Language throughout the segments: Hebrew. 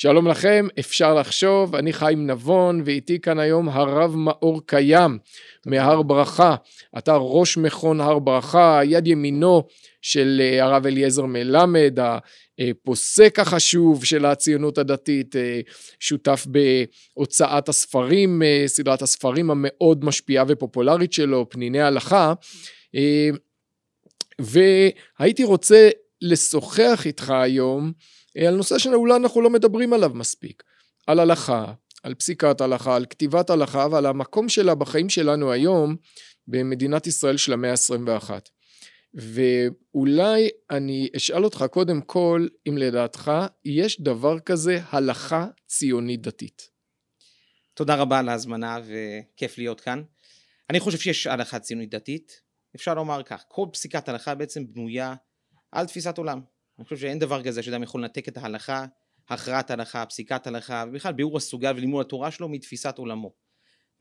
שלום לכם, אפשר לחשוב, אני חיים נבון, ואיתי כאן היום הרב מאור קיים מהר ברכה, אתה ראש מכון הר ברכה, יד ימינו של הרב אליעזר מלמד, הפוסק החשוב של הציונות הדתית, שותף בהוצאת הספרים, סדרת הספרים המאוד משפיעה ופופולרית שלו, פניני הלכה, והייתי רוצה לשוחח איתך היום, על נושא שאולי אנחנו לא מדברים עליו מספיק, על הלכה, על פסיקת הלכה, על כתיבת הלכה, ועל המקום שלה בחיים שלנו היום, במדינת ישראל של המאה ה-21. ואולי אני אשאל אותך קודם כל, אם לדעתך, יש דבר כזה הלכה ציונית דתית. תודה רבה על ההזמנה, וכיף להיות כאן. אני חושב שיש הלכה ציונית דתית, אפשר לומר כך, כל פסיקת הלכה בעצם בנויה על תפיסת עולם. אני חושב שאין דבר כזה שאדם יכול לנתק את ההלכה, הכרעת הלכה, פסיקת הלכה, ובכלל ביאור הסוגיה ולימוד התורה שלו מתפיסת עולמו.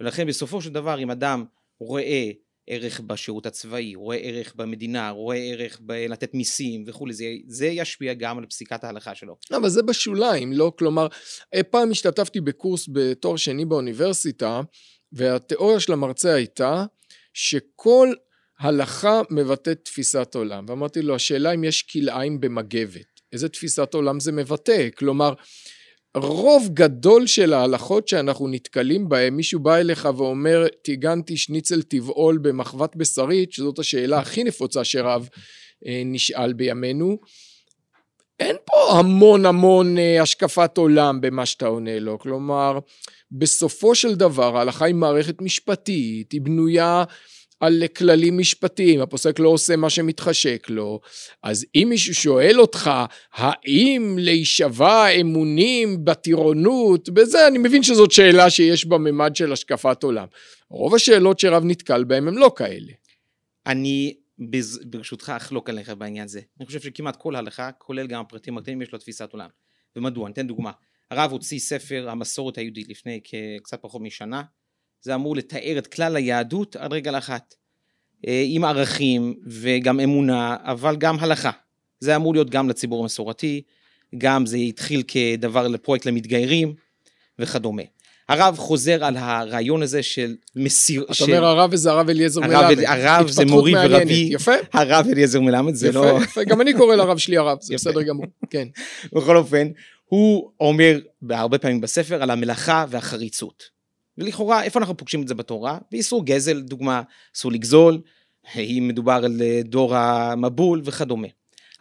ולכן בסופו של דבר, אם אדם רואה ערך בשירות הצבאי, רואה ערך במדינה, רואה ערך בלתת מיסים וכו', זה ישפיע גם על פסיקת ההלכה שלו. אבל זה בשוליים, לא? כלומר, פעם השתתפתי בקורס בתור שני באוניברסיטה, והתיאוריה של המרצה הייתה שכל הלכה מבטאת תפיסת עולם, ואמרתי לו, השאלה אם יש כלאיים במגבת, איזה תפיסת עולם זה מבטא, כלומר, רוב גדול של ההלכות שאנחנו נתקלים בהם, מישהו בא אליך ואומר, תיגנתי שניצל טבעול במחבת בשרית, שזאת השאלה הכי נפוצה שרב נשאל בימינו, אין פה המון השקפת עולם במה שאתה עונה לו, כלומר, בסופו של דבר, ההלכה היא מערכת משפטית, היא בנויה על כללים משפטיים, הפוסק לא עושה מה שמתחשק לו, אז אם מישהו שואל אותך, האם להישבע אמונים בטירונות, בזה אני מבין שזאת שאלה שיש בה ממד של השקפת עולם, רוב השאלות שרב נתקל בהם הם לא כאלה. אני ברשותך אחלוק עליך בעניין זה, אני חושב שכמעט כל ההלכה, כולל גם הפרטים הקטנים, יש לו תפיסת עולם, ומדוע? ניתן דוגמה, הרב הוציא ספר המסורת היהודית לפני קצת פחות משנה, זה אמור לתאר את כלל היהדות על רגל אחת, עם ערכים וגם אמונה, אבל גם הלכה. זה אמור להיות גם לציבור המסורתי, גם זה התחיל כדבר לפרויקט למתגיירים וכדומה. הרב חוזר על הרעיון הזה של מסיר... אתה אומר הרב וזה הרב אליעזר מלמד. הרב זה מורי ורבי. יפה. הרב אליעזר מלמד זה יפה, לא... יפה, גם אני קורא לרב שלי הרב, זה בסדר גמור. כן. בכל אופן, הוא אומר הרבה פעמים בספר על המלאכה והחריצות. ולכאורה, איפה אנחנו פוגשים את זה בתורה? ואיסור גזל, דוגמה, אסור לגזול, אם מדובר על דור המבול וכדומה.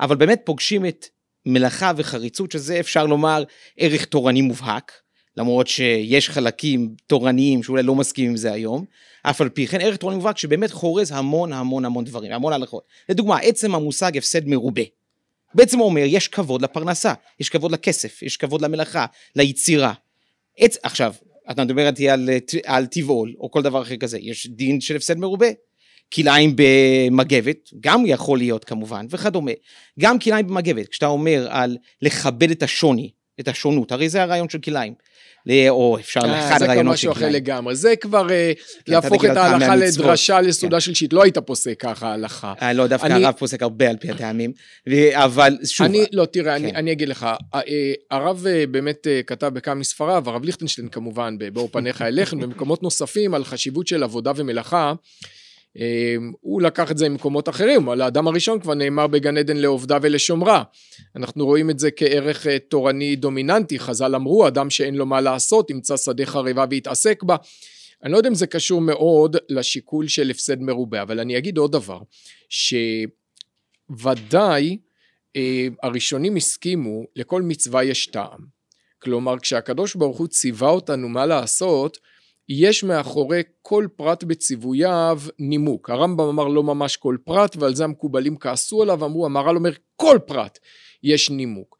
אבל באמת פוגשים את מלאכה וחריצות, שזה אפשר לומר ערך תורני מובהק, למרות שיש חלקים תורניים שאולי לא מסכימים עם זה היום, אף על פי כן ערך תורני מובהק שבאמת חורז המון דברים, המון הלכות. לדוגמה, עצם המושג הפסד מרובה. בעצם הוא אומר, יש כבוד לפרנסה, יש כבוד לכסף, יש כבוד למלאכה, ליצירה. עכשיו, אתה מדבר איתי על טבעול, או כל דבר אחר כזה, יש דין של הפסד מרובה, כלאיים במגבת, גם יכול להיות כמובן, וכדומה, גם כלאיים במגבת, כשאתה אומר על לכבד את השוני, את השונות, הרי זה הרעיון של כלאיים, או אפשר לאחד הרעיונות של כלאיים. לגמרי. זה כבר להפוך את ההלכה לדרשה לסודה של שיט, לא היית פוסק ככה ההלכה. לא, דווקא הרב פוסק הרבה על פי הטעמים, אבל שוב. לא, תראה, אני אגיד לך, הרב באמת כתב בכמה ספריו, הרב ליכטנשטיין כמובן, באור פניך אליכם, במקומות נוספים על חשיבות של עבודה ומלאכה, הוא לקח את זה ממקומות אחרים, על האדם הראשון כבר נאמר בגן עדן לעובדה ולשומרה, אנחנו רואים את זה כערך תורני דומיננטי, חז"ל אמרו, אדם שאין לו מה לעשות, ימצא שדה חרבה והתעסק בה, אני לא יודע אם זה קשור מאוד לשיקול של הפסד מרובה, אבל אני אגיד עוד דבר, שוודאי הראשונים הסכימו, לכל מצווה יש טעם, כלומר כשהקדוש ברוך הוא ציווה אותנו מה לעשות, יש מאחורי כל פרט בציווייו נימוק, הרמב"ם אמר לא ממש כל פרט, ועל זה המקובלים כעסו עליו, אמרו, המהר"ל אומר כל פרט יש נימוק,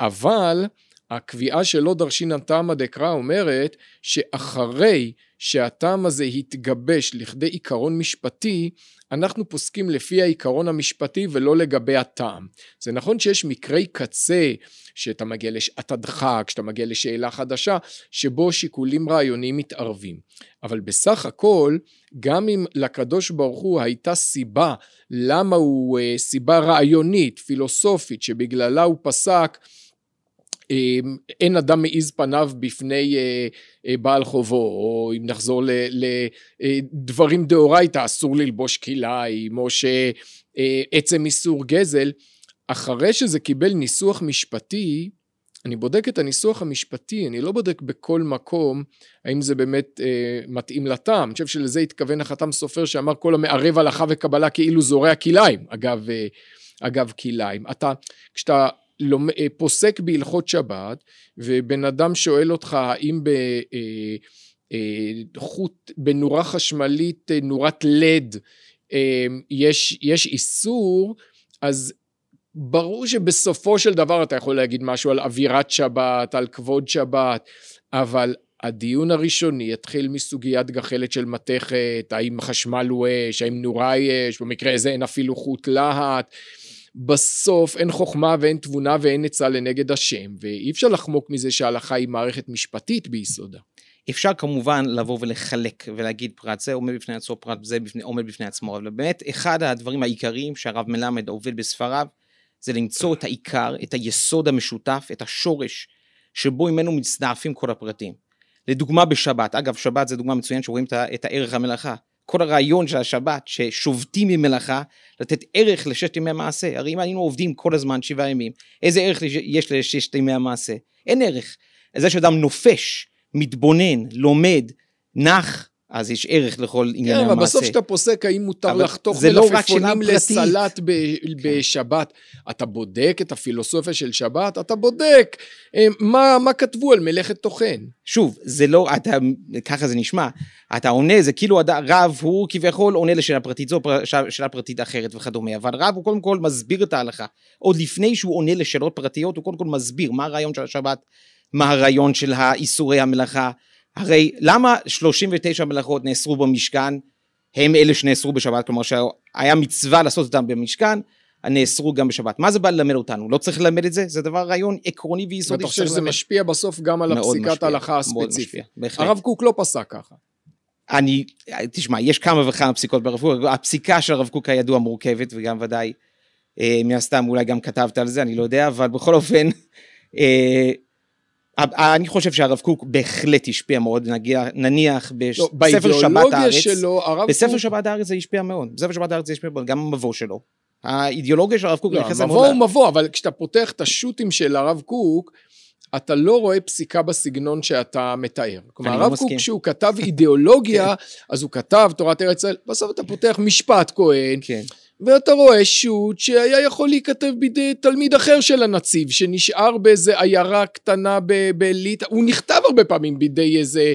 אבל הקביעה שלא דרשינן טעמא דקרא אומרת, שאחרי שהטעם הזה התגבש לכדי עיקרון משפטי, אנחנו פוסקים לפי העיקרון המשפטי ולא לגבי הטעם. זה נכון שיש מקרי קצה, שאתה מגיע לשעת דחק, שאתה מגיע לשאלה חדשה, שבו שיקולים רעיוניים מתערבים. אבל בסך הכל, גם אם לקדוש ברוך הוא הייתה סיבה, למה הוא סיבה רעיונית, פילוסופית, שבגללה הוא פסק, אין אדם מעיז פניו בפני בעל חובו, או אם נחזור לדברים דאורייתא, אסור ללבוש כלאיים, או שעצם איסור גזל. אחרי שזה קיבל ניסוח משפטי, אני בודק את הניסוח המשפטי, אני לא בודק בכל מקום האם זה באמת מתאים לטעם. אני חושב שלזה התכוון החתם סופר שאמר כל המערב הלכה וקבלה כאילו זורע כלאיים, אגב כלאיים. כשאתה פוסק בהלכות שבת ובן אדם שואל אותך האם בנורה חשמלית, נורת לד, יש איסור, אז ברור שבסופו של דבר אתה יכול להגיד משהו על אווירת שבת, על כבוד שבת, אבל הדיון הראשוני יתחיל מסוגיית גחלת של מתכת, האם חשמל הוא אש, האם נורה יש, במקרה הזה אין אפילו חוט להט. בסוף אין חוכמה ואין תבונה ואין עצה לנגד השם, ואי אפשר לחמוק מזה שההלכה היא מערכת משפטית ביסודה. אפשר כמובן לבוא ולחלק ולהגיד פרט זה עומד בפני עצמו, פרט זה עומד בפני עצמו, אבל באמת אחד הדברים העיקריים שהרב מלמד עובד בספריו, זה למצוא את העיקר, את היסוד המשותף, את השורש, שבו ממנו מצטרפים כל הפרטים. לדוגמה בשבת, אגב שבת זה דוגמה מצוינת שרואים את הערך המלאכה, כל הרעיון של השבת ששובתים ממלאכה, לתת ערך לששת ימי המעשה, הרי אם היינו עובדים כל הזמן 7 ימים, איזה ערך יש לששת ימי המעשה? אין ערך. זה שאדם נופש, מתבונן, לומד, נח, אז יש ערך לכל עניין המעשה. כן, אבל בסוף שאתה פוסק, האם מותר לחתוך מלפפונים לסלט בשבת, אתה בודק את הפילוסופיה של שבת, אתה בודק מה כתבו על מלאכת תוכן. שוב, זה לא, ככה זה נשמע, אתה עונה, זה כאילו רב הוא כביכול עונה לשאלה פרטית זו, שאלה פרטית אחרת וכדומה, אבל רב הוא קודם כל מסביר את ההלכה, עוד לפני שהוא עונה לשאלות פרטיות, הוא קודם כל מסביר מה הרעיון של השבת, מה הרעיון של האיסורי המלאכה, הרי למה 39 מלאכות נאסרו במשכן, הם אלה שנאסרו בשבת, כלומר שהיה מצווה לעשות אותם במשכן, נאסרו גם בשבת. מה זה בא ללמד אותנו? לא צריך ללמד את זה, זה דבר רעיון עקרוני ויסודי. ואתה חושב שזה משפיע בסוף גם על הפסיקת ההלכה הספציפית. הרב קוק לא פסק ככה. תשמע, יש כמה וכמה פסיקות ברב קוק, הפסיקה של הרב קוק הידוע מורכבת, וגם ודאי, מהסתם אולי גם כתבת על זה, אני לא יודע, אבל בכל אופן, אני חושב שהרב קוק בהחלט השפיע מאוד, נניח בספר שבת הארץ, בספר שבת הארץ זה השפיע מאוד, בספר שבת הארץ זה השפיע מאוד, גם המבוא שלו, האידיאולוגיה של הרב קוק, המבוא הוא מבוא, אבל כשאתה פותח את השוטים של הרב קוק, אתה לא רואה פסיקה בסגנון שאתה מתאר, כלומר הרב קוק כשהוא כתב אידיאולוגיה, אז הוא כתב תורת ארץ ישראל, בסוף אתה פותח משפט כהן, ואתה רואה שוט שהיה יכול להיכתב בידי תלמיד אחר של הנציב, שנשאר באיזה עיירה קטנה בליטא, הוא נכתב הרבה פעמים בידי איזה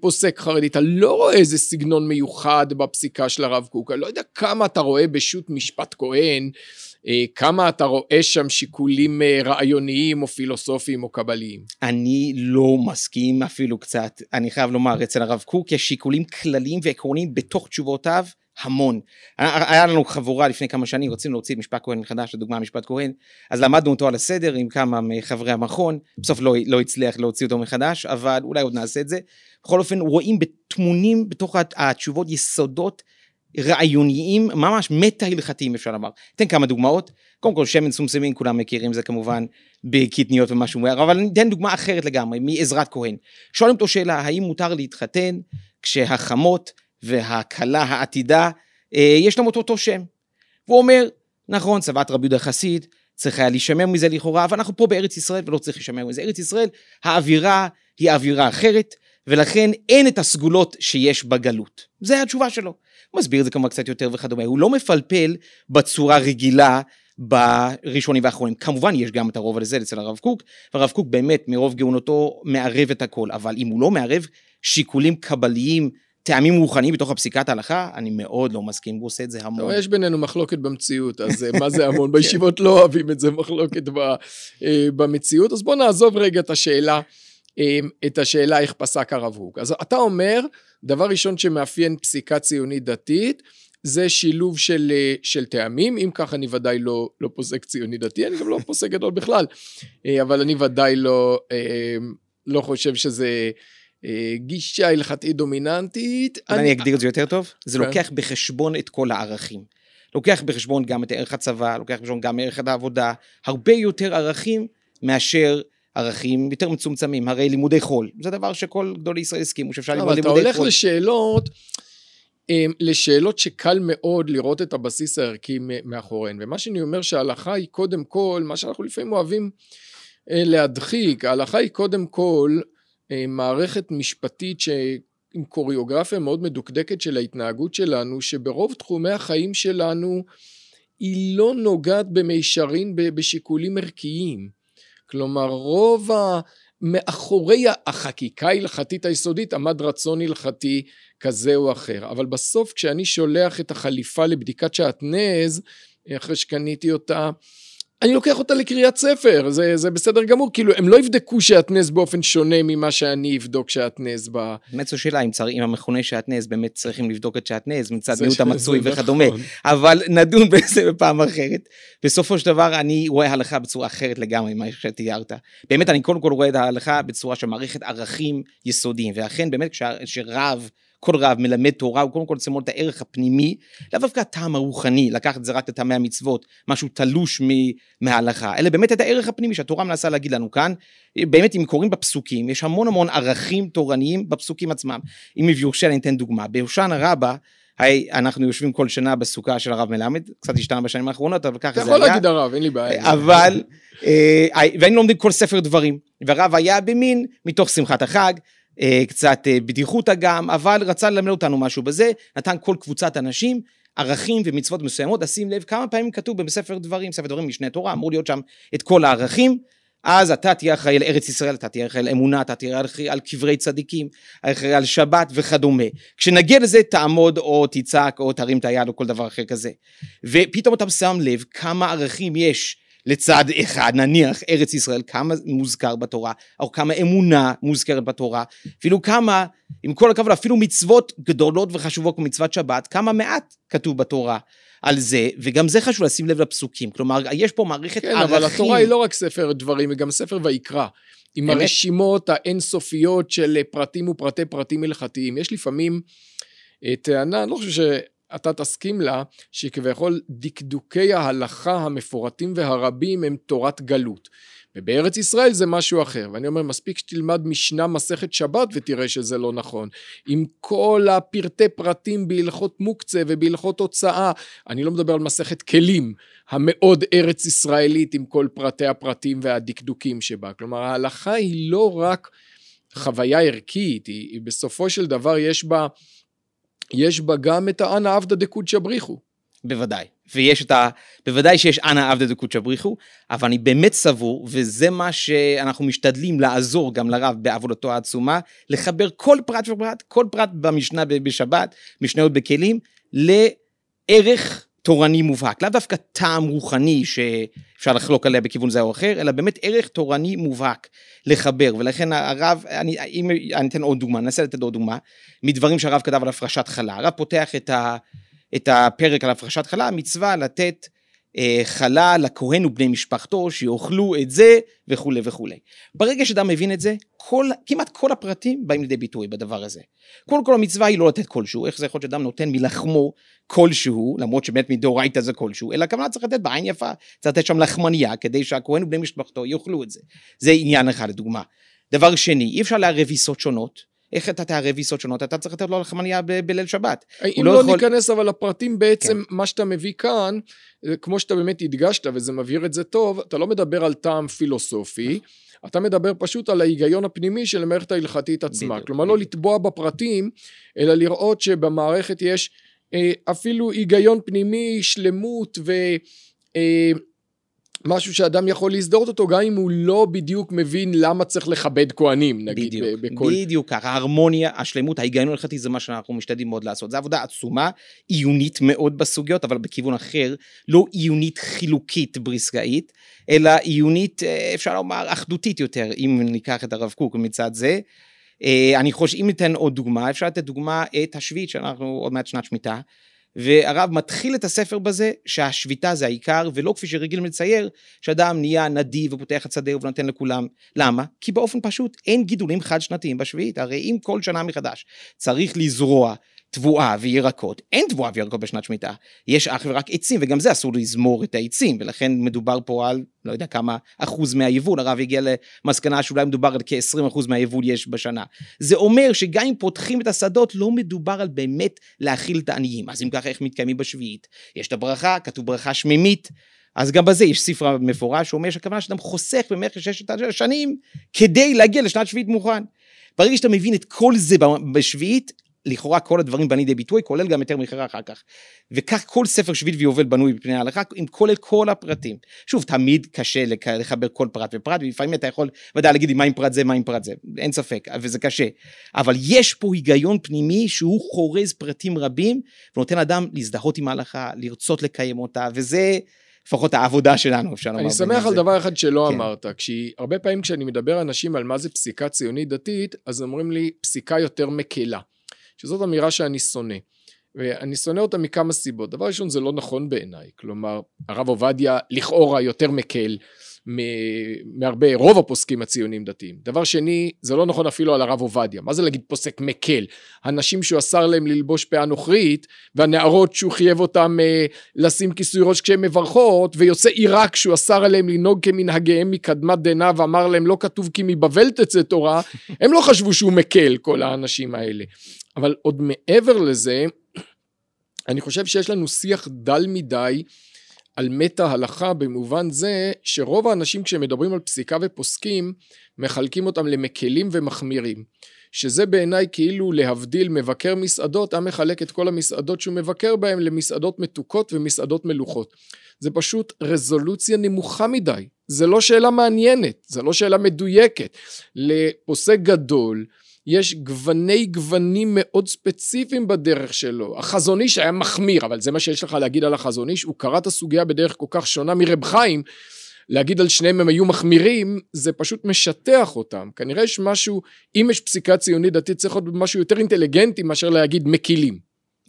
פוסק חרדי, אתה לא רואה איזה סגנון מיוחד בפסיקה של הרב קוק, אני לא יודע כמה אתה רואה בשוט משפט כהן, כמה אתה רואה שם שיקולים רעיוניים או פילוסופיים או קבליים. אני לא מסכים אפילו קצת, אני חייב לומר, אצל הרב קוק יש שיקולים כלליים ועקרוניים בתוך תשובותיו, המון. היה לנו חבורה לפני כמה שנים, רצינו להוציא משפט כהן חדש, לדוגמה משפט כהן, אז למדנו אותו על הסדר עם כמה מחברי המכון, בסוף לא הצליח להוציא אותו מחדש, אבל אולי עוד נעשה את זה. בכל אופן רואים בתמונים בתוך התשובות יסודות רעיוניים, ממש מטה-הלכתיים אפשר לומר. אתן כמה דוגמאות, קודם כל שמן סומסמין, כולם מכירים זה כמובן בקטניות ומשהו מוער, אבל ניתן דוגמה אחרת לגמרי, מעזרת כהן. שואלים אותו שאלה, האם מותר להתחתן כשהחמות והקלה העתידה, יש להם אותו שם. והוא אומר, נכון, סבת רבי יהודה חסיד, צריך היה להישמר מזה לכאורה, אבל אנחנו פה בארץ ישראל, ולא צריך להישמר מזה. ארץ ישראל, האווירה היא האווירה אחרת, ולכן אין את הסגולות שיש בגלות. זה התשובה שלו. הוא מסביר את זה כמובן קצת יותר וכדומה. הוא לא מפלפל בצורה רגילה, בראשונים והאחרונים. כמובן יש גם את הרוב על זה אצל הרב קוק, והרב קוק באמת מרוב גאונותו מערב את הכל, אבל אם הוא לא מערב שיקולים קבליים, טעמים רוחניים בתוך הפסיקת ההלכה, אני מאוד לא מסכים, הוא עושה את זה המון. יש בינינו מחלוקת במציאות, אז מה זה המון? בישיבות לא אוהבים את זה, מחלוקת במציאות, אז בוא נעזוב רגע את השאלה איך פסק הרב קוק. אז אתה אומר, דבר ראשון שמאפיין פסיקה ציונית דתית, זה שילוב של טעמים, אם כך אני ודאי לא פוסק ציוני דתי, אני גם לא פוסק גדול בכלל, אבל אני ודאי לא חושב שזה גישה הלכתית דומיננטית. אני אגדיר את זה יותר טוב, זה לוקח בחשבון את כל הערכים, לוקח בחשבון גם את ערך הצבא, לוקח בחשבון גם ערך העבודה, הרבה יותר ערכים מאשר ערכים יותר מצומצמים, הרי לימודי חול, זה דבר שכל גדולי ישראל הסכימו, שאפשר ללמוד לימודי חול. אבל אתה הולך לשאלות שקל מאוד לראות את הבסיס הערכי מאחוריהן, ומה שאני אומר שההלכה היא קודם כל, מה שאנחנו לפעמים אוהבים להדחיק, ההלכה היא קודם כל מערכת משפטית עם קוריאוגרפיה מאוד מדוקדקת של ההתנהגות שלנו, שברוב תחומי החיים שלנו היא לא נוגעת במישרין בשיקולים ערכיים, כלומר רוב מאחורי החקיקה ההלכתית היסודית עמד רצון הלכתי כזה או אחר, אבל בסוף כשאני שולח את החליפה לבדיקת שעטנז אחרי שקניתי אותה, אני לוקח אותה לקריאת ספר, זה בסדר גמור, כאילו הם לא יבדקו שעטנז באופן שונה ממה שאני אבדוק שעטנז ב... באמת זו שאלה, אם המכונה שעטנז באמת צריכים לבדוק את שעטנז מצד מיעוט המצוי וכדומה, אבל נדון בזה בפעם אחרת. בסופו של דבר אני רואה הלכה בצורה אחרת לגמרי ממה שתיארת. באמת אני קודם כל רואה את ההלכה בצורה של מערכת ערכים יסודיים, ואכן באמת כשרב, כל רב מלמד תורה, הוא קודם כל צריך ללמוד את הערך הפנימי, לא דווקא הטעם הרוחני, לקחת את זה רק לטעמי המצוות, משהו תלוש מההלכה, אלא באמת את הערך הפנימי שהתורה מנסה להגיד לנו כאן, באמת אם קוראים בפסוקים, יש המון המון ערכים תורניים בפסוקים עצמם, אם יורשה לי ניתן דוגמה, בהושענא רבה, אנחנו יושבים כל שנה בסוכה של הרב מלמד, קצת השתנה בשנים האחרונות, אבל ככה זה היה. אתה יכול להגיד הרב, אין לי בעיה. אבל, ואני לומדים כל ספר דברים, והרב היה במין, מתוך שמחת החג, קצת בדיחות גם, אבל רצה ללמד אותנו משהו בזה, נתן כל קבוצת אנשים, ערכים ומצוות מסוימות, אשים לב כמה פעמים כתוב בספר דברים, ספר דברים משנה תורה, אמור להיות שם את כל הערכים, אז אתה תהיה אחראי על ארץ ישראל, אתה תהיה אחראי על אמונה, אתה תהיה אחראי על קברי צדיקים, אחראי על שבת וכדומה, כשנגיע לזה תעמוד או תצעק או תרים את היד או כל דבר אחר כזה, ופתאום אתה שם לב כמה ערכים יש, לצד אחד, נניח, ארץ ישראל, כמה מוזכר בתורה, או כמה אמונה מוזכרת בתורה, אפילו כמה, עם כל הכבוד, אפילו מצוות גדולות וחשובות כמו מצוות שבת, כמה מעט כתוב בתורה על זה, וגם זה חשוב לשים לב לפסוקים, כלומר, יש פה מערכת כן, ערכים. כן, אבל התורה היא לא רק ספר דברים, היא גם ספר ויקרא, עם באמת? הרשימות האינסופיות של פרטים ופרטי פרטים הלכתיים, יש לפעמים טענה, אני לא חושב אתה תסכים לה, שכביכול דקדוקי ההלכה המפורטים והרבים הם תורת גלות, ובארץ ישראל זה משהו אחר, ואני אומר מספיק שתלמד משנה מסכת שבת ותראה שזה לא נכון, עם כל הפרטי פרטים בהלכות מוקצה ובהלכות הוצאה, אני לא מדבר על מסכת כלים, המאוד ארץ ישראלית עם כל פרטי הפרטים והדקדוקים שבה, כלומר ההלכה היא לא רק חוויה ערכית, היא בסופו של דבר יש בה גם את האנא עבדא דקודשא בריחו. בוודאי, בוודאי שיש אנא עבדא דקודשא בריחו, אבל אני באמת סבור, וזה מה שאנחנו משתדלים לעזור גם לרב בעבודתו העצומה, לחבר כל פרט ופרט, כל פרט במשנה בשבת, משניות בכלים, לערך תורני מובהק, לאו דווקא טעם רוחני שאפשר לחלוק עליה בכיוון זה או אחר, אלא באמת ערך תורני מובהק לחבר, ולכן הרב, אם אני אתן עוד דוגמה, ננסה לתת עוד דוגמה, מדברים שהרב כתב על הפרשת חלה, הרב פותח את הפרק על הפרשת חלה, המצווה לתת חלה לכהן ובני משפחתו, שיאכלו את זה וכו' וכו'. ברגע שאדם מבין את זה, כמעט כל הפרטים באים לידי ביטוי בדבר הזה. קודם כל המצווה היא לא לתת כלשהו, איך זה יכול להיות שאדם נותן מלחמו כלשהו, למרות שבאמת מדאורייתא זה כלשהו, אלא כמובן צריך לתת בעין יפה, צריך לתת שם לחמניה, כדי שהכהן ובני משפחתו יאכלו את זה. זה עניין אחד לדוגמה. דבר שני, אי אפשר לערב יסוד שונות, איך אתה תערב יסוד שונות, אתה צריך לתת לו לחמניה בליל שבת. אם לא ניכנס אבל הפרטים בעצם, מה שאתה מביא כאן, כמו שאתה באמת הדגשת וזה מבהיר את זה טוב, אתה לא מדבר על טעם פילוסופי, אתה מדבר פשוט על ההיגיון הפנימי של המערכת ההלכתית עצמה, כלומר לא לטבוע בפרטים, אלא לראות שבמערכת יש אפילו היגיון פנימי, שלמות משהו שאדם יכול להזדהות אותו, גם אם הוא לא בדיוק מבין למה צריך לכבד כהנים, נגיד. בדיוק ככה, ההרמוניה, השלמות, ההיגיון ההלכתי, זה מה שאנחנו משתדלים מאוד לעשות. זו עבודה עצומה, עיונית מאוד בסוגיות, אבל בכיוון אחר, לא עיונית חילוקית בריסקאית, אלא עיונית, אפשר לומר, אחדותית יותר, אם ניקח את הרב קוק מצד זה. אני חושב, אם ניתן עוד דוגמה, אפשר לתת דוגמה את השביעית, שאנחנו עוד מעט שנת שמיטה, והרב מתחיל את הספר בזה שהשביתה זה העיקר, ולא כפי שרגילים לצייר שאדם נהיה נדיב ופותח את שדהו ונותן לכולם. למה? כי באופן פשוט אין גידולים חד שנתיים בשביעית, הרי אם כל שנה מחדש צריך לזרוע תבואה וירקות, אין תבואה וירקות בשנת שמיטה, יש אך ורק עצים, וגם זה אסור לזמור את העצים, ולכן מדובר פה על, לא יודע כמה אחוז מהיבול, הרב הגיע למסקנה שאולי מדובר על כ-20% מהיבול יש בשנה, זה אומר שגם אם פותחים את השדות, לא מדובר על באמת להכיל את העניים, אז אם ככה איך מתקיימים בשביעית, יש את הברכה, כתוב ברכה שמימית, אז גם בזה יש ספר מפורש, שאומר שהכוונה שאדם חוסך במהלך 6 שנים, כדי להגיע לשנת שביעית מוכן, ברגע שאתה מבין את כל זה בשביעית, לכאורה כל הדברים בני די ביטוי, כולל גם יותר מחירה אחר כך, וכך כל ספר שביעית ויובל בנוי בפני ההלכה, עם כולל כל הפרטים, שוב תמיד קשה לחבר כל פרט ופרט, ולפעמים אתה יכול ודאי להגיד לי מה עם פרט זה, מה עם פרט זה, אין ספק, וזה קשה, אבל יש פה היגיון פנימי, שהוא חורז פרטים רבים, ונותן אדם להזדהות עם ההלכה, לרצות לקיים אותה, וזה לפחות העבודה שלנו, אפשר לומר. אני שמח על דבר אחד שלא אמרת, הרבה פעמים כשאני מדבר אנשים על מה זה פסיקה ציונית דתית, אז אומרים לי פסיקה יותר מקלה. שזאת אמירה שאני שונא, ואני שונא אותה מכמה סיבות, דבר ראשון זה לא נכון בעיניי, כלומר הרב עובדיה לכאורה יותר מקל, מהרבה רוב הפוסקים הציונים דתיים, דבר שני זה לא נכון אפילו על הרב עובדיה, מה זה להגיד פוסק מקל, הנשים שהוא אסר להם ללבוש פאה נוכרית, והנערות שהוא חייב אותם לשים כיסוי ראש כשהן מברכות, ויוצא עיראק שהוא אסר עליהם לנהוג כמנהגיהם מקדמת דנא, ואמר להם לא כתוב כי מבבל תצא תורה, הם לא חשבו שהוא מקל כל האנשים האלה, אבל עוד מעבר לזה, אני חושב שיש לנו שיח דל מדי, על מטה הלכה במובן זה שרוב האנשים כשמדברים על פסיקה ופוסקים מחלקים אותם למקלים ומחמירים, שזה בעיניי כאילו להבדיל מבקר מסעדות, עם מחלק את כל המסעדות שהוא מבקר בהם למסעדות מתוקות ומסעדות מלוכות, זה פשוט רזולוציה נמוכה מדי, זה לא שאלה מעניינת, זה לא שאלה מדויקת, לפוסק גדול יש גוונים מאוד ספציפיים בדרך שלו, החזון איש היה מחמיר, אבל זה מה שיש לך להגיד על החזון איש, הוא קרא את הסוגיה בדרך כל כך שונה מרב חיים, להגיד על שניהם הם היו מחמירים, זה פשוט משטח אותם, כנראה יש משהו, אם יש פסיקה ציונית דתית, צריך להיות משהו יותר אינטליגנטי, מאשר להגיד מקילים.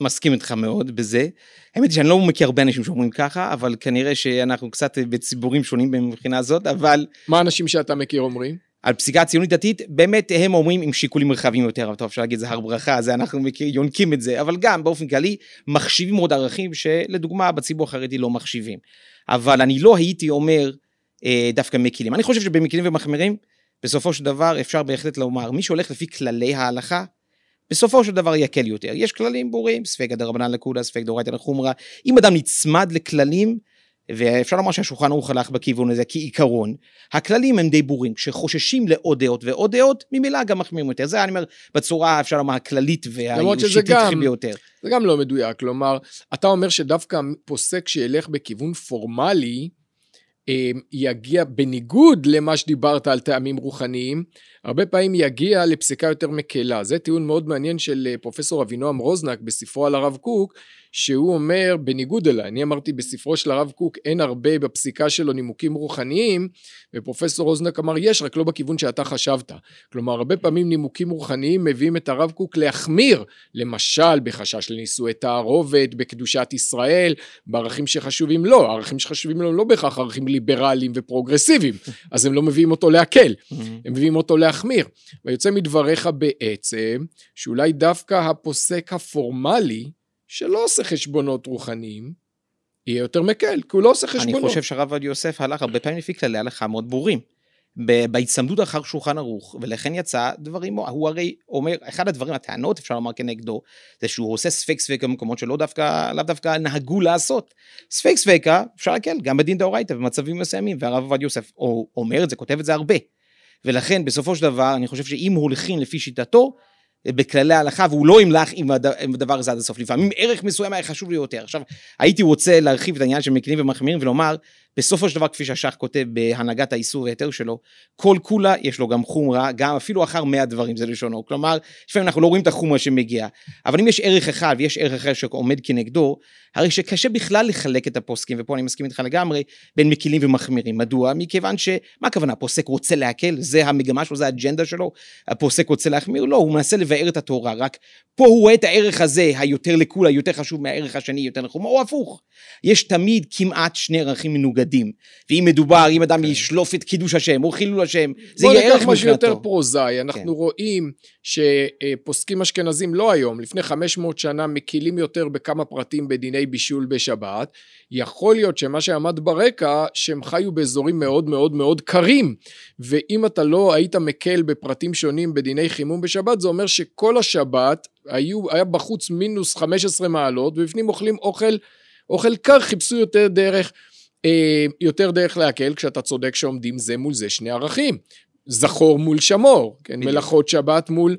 מסכים איתך מאוד בזה, האמת היא שאני לא מכיר הרבה אנשים שאומרים ככה, אבל כנראה שאנחנו קצת בציבורים שונים במבחינה הזאת, אבל... מה האנשים שאתה מכיר אומרים? על פסיקה ציונית דתית, באמת הם אומרים עם שיקולים רחבים יותר, אבל טוב, אפשר להגיד, זה הר ברכה, זה אנחנו יונקים את זה, אבל גם באופן כללי, מחשיבים עוד ערכים שלדוגמה בציבור החרדי לא מחשיבים, אבל אני לא הייתי אומר דווקא מקילים, אני חושב שבמקילים ומחמרים, בסופו של דבר אפשר בהחלט לומר, מי שהולך לפי כללי ההלכה, בסופו של דבר יקל יותר, יש כללים ברורים, ספקא דרבנן לקולא, ספקא דאורייתא לחומרא, אם אדם נצמד לכללים, ואפשר לומר שהשולחן ערוך הלך בכיוון הזה, כי עיקרון, הכללים הם די ברורים, כשחוששים לעוד דעות ועוד דעות, ממילא גם מחמירים יותר, זה אני אומר, בצורה אפשר לומר הכללית, והאישית התחיל ביותר. זה גם לא מדויק, כלומר, אתה אומר שדווקא פוסק שילך בכיוון פורמלי, יגיע בניגוד למה שדיברת על טעמים רוחניים, הרבה פעמים יגיע לפסיקה יותר מקלה, זה טיעון מאוד מעניין של פרופסור אבינועם רוזנק בספרו על הרב קוק, שהוא אומר בניגוד אליי, אני אמרתי בספרו של הרב קוק אין הרבה בפסיקה שלו נימוקים רוחניים, ופרופסור רוזנק אמר יש רק לא בכיוון שאתה חשבת, כלומר הרבה פעמים נימוקים רוחניים מביאים את הרב קוק להחמיר, למשל בחשש לנישואי תערובת, בקדושת ישראל, בערכים שחשובים לו, הערכים שחשובים לו לא בהכרח ערכים ליברליים ופרוגרסיביים, אז הם לא מביאים אותו להקל, הם מביאים אותו להחמיר, ויוצא מדבריך בעצם שאולי דווקא הפוסק הפורמלי שלא עושה חשבונות רוחניים, יהיה יותר מקל, כי הוא לא עושה חשבונות. אני חושב שהרב עובדיה יוסף הלך הרבה פעמים לפי כללי הלכה מאוד ברורים, בהצמדות אחר שולחן ערוך, ולכן יצא דברים, הוא הרי אומר, אחד הדברים, הטענות אפשר לומר כנגדו, זה שהוא עושה ספק במקומות שלא דווקא, לאו דווקא נהגו לעשות, ספקה אפשר להקל, גם בדין דאורייתא, במצבים מסוימים, והרב עובדיה יוסף אומר את זה, כותב את זה הרבה, ולכן בסופו של דבר, אני חושב שאם הולכים לפי שיטתו, בכללי ההלכה, והוא לא ימלך עם הדבר הזה עד הסוף, לפעמים ערך מסוים היה חשוב לי יותר, עכשיו הייתי רוצה להרחיב את העניין של מקלים ומחמירים, ולומר, בסופו של דבר כפי שהשח כותב בהנהגת האיסור והיתר שלו, כל כולה יש לו גם חומרה, גם אפילו אחר 100 דברים, זה לשונו, כלומר, לפעמים אנחנו לא רואים את החומרה שמגיעה, אבל אם יש ערך אחד, ויש ערך אחר שעומד כנגדו, הרי שקשה בכלל לחלק את הפוסקים, ופה אני מסכים איתך לגמרי, בין מקילים ומחמירים, מדוע? מכיוון שמה הכוונה? הפוסק רוצה להקל, זה המגמה שלו, זה האג'נדה שלו, הפוסק רוצה להחמיר, לא, הוא מנסה לבאר את התורה, רק פה הוא רואה את הערך הזה, היותר לכולה, יותר חשוב מהערך השני, יותר לחומרה, או הפוך. יש תמיד כמעט שני ערכים מנוגדים ילדים. ואם מדובר, אם אדם ישלוף את קידוש השם, או חילול השם, זה יהיה ערך מבחינתו. בוא ניקח משהו יותר פרוזאי, אנחנו רואים שפוסקים אשכנזים לא היום, לפני 500 שנה מקילים יותר בכמה פרטים בדיני בישול בשבת, יכול להיות שמה שעמד ברקע, שהם חיו באזורים מאוד מאוד מאוד קרים, ואם אתה לא היית מקל בפרטים שונים בדיני חימום בשבת, זה אומר שכל השבת היה בחוץ מינוס 15 מעלות, ובפנים אוכלים אוכל קר, חיפשו יותר דרך להקל, כשאתה צודק שעומדים זה מול זה שני ערכים, זכור מול שמור, כן? מלאכות שבת מול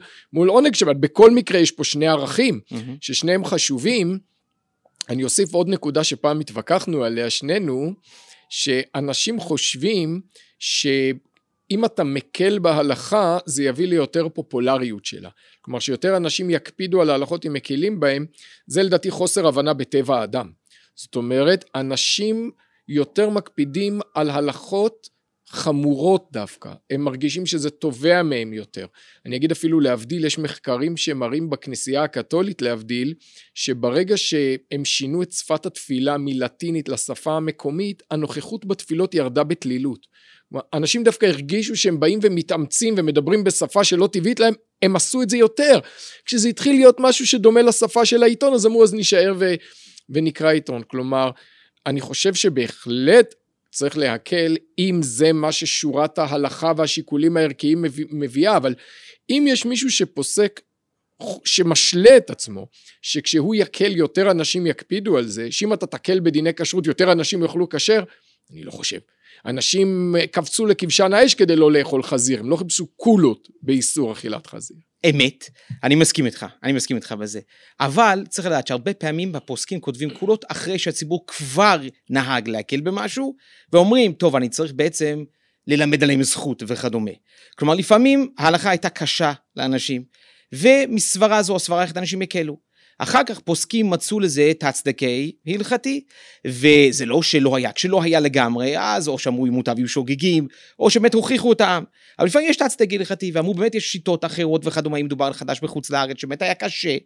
עונג שבת, בכל מקרה יש פה שני ערכים, ששניהם חשובים. אני אוסיף עוד נקודה שפעם התווכחנו עליה שנינו, שאנשים חושבים שאם אתה מקל בהלכה, זה יביא ליותר פופולריות שלה, כלומר שיותר אנשים יקפידו על ההלכות אם מקלים בהם, זה לדעתי חוסר הבנה בטבע האדם. זאת אומרת, אנשים יותר מקפידים על הלכות חמורות דווקא, הם מרגישים שזה תובע מהם יותר. אני אגיד אפילו להבדיל, יש מחקרים שמראים בכנסייה הקתולית להבדיל, שברגע שהם שינו את שפת התפילה מלטינית לשפה המקומית, הנוכחות בתפילות ירדה בתלילות. אנשים דווקא הרגישו שהם באים ומתאמצים ומדברים בשפה שלא טבעית להם, הם עשו את זה יותר. כשזה התחיל להיות משהו שדומה לשפה של העיתון, אז אמרו אז נשאר ונקרא עיתון. כלומר, אני חושב שבהחלט צריך להקל, אם זה מה ששורת ההלכה והשיקולים הערכיים מביאה, אבל אם יש מישהו שפוסק, שמשלה את עצמו, שכשהוא יקל יותר אנשים יקפידו על זה, שאם אתה תקל בדיני כשרות יותר אנשים יאכלו כשר, אני לא חושב. אנשים קפצו לכבשן האש כדי לא לאכול חזיר, הם לא חיפשו קולות באיסור אכילת חזיר. אמת, אני מסכים איתך בזה, אבל צריך לדעת שהרבה פעמים בפוסקים כותבים קולות אחרי שהציבור כבר נהג להקל במשהו, ואומרים, טוב, אני צריך בעצם ללמד עליהם זכות וכדומה. כלומר, לפעמים ההלכה הייתה קשה לאנשים, ומסברה זו או סברה איך את אנשים יקלו. אחר כך פוסקים מצאו לזה את הצדקי הלכתי, וזה לא שלא היה, כשלא היה לגמרי, אז או שאמרו אם מוטב יהיו שוגגים, או שבאמת הוכיחו את העם, אבל לפעמים יש את הצדקי הלכתי, ואמרו באמת יש שיטות אחרות וכדומה, אם דובר חדש בחוץ לארץ, שבאמת היה קשה,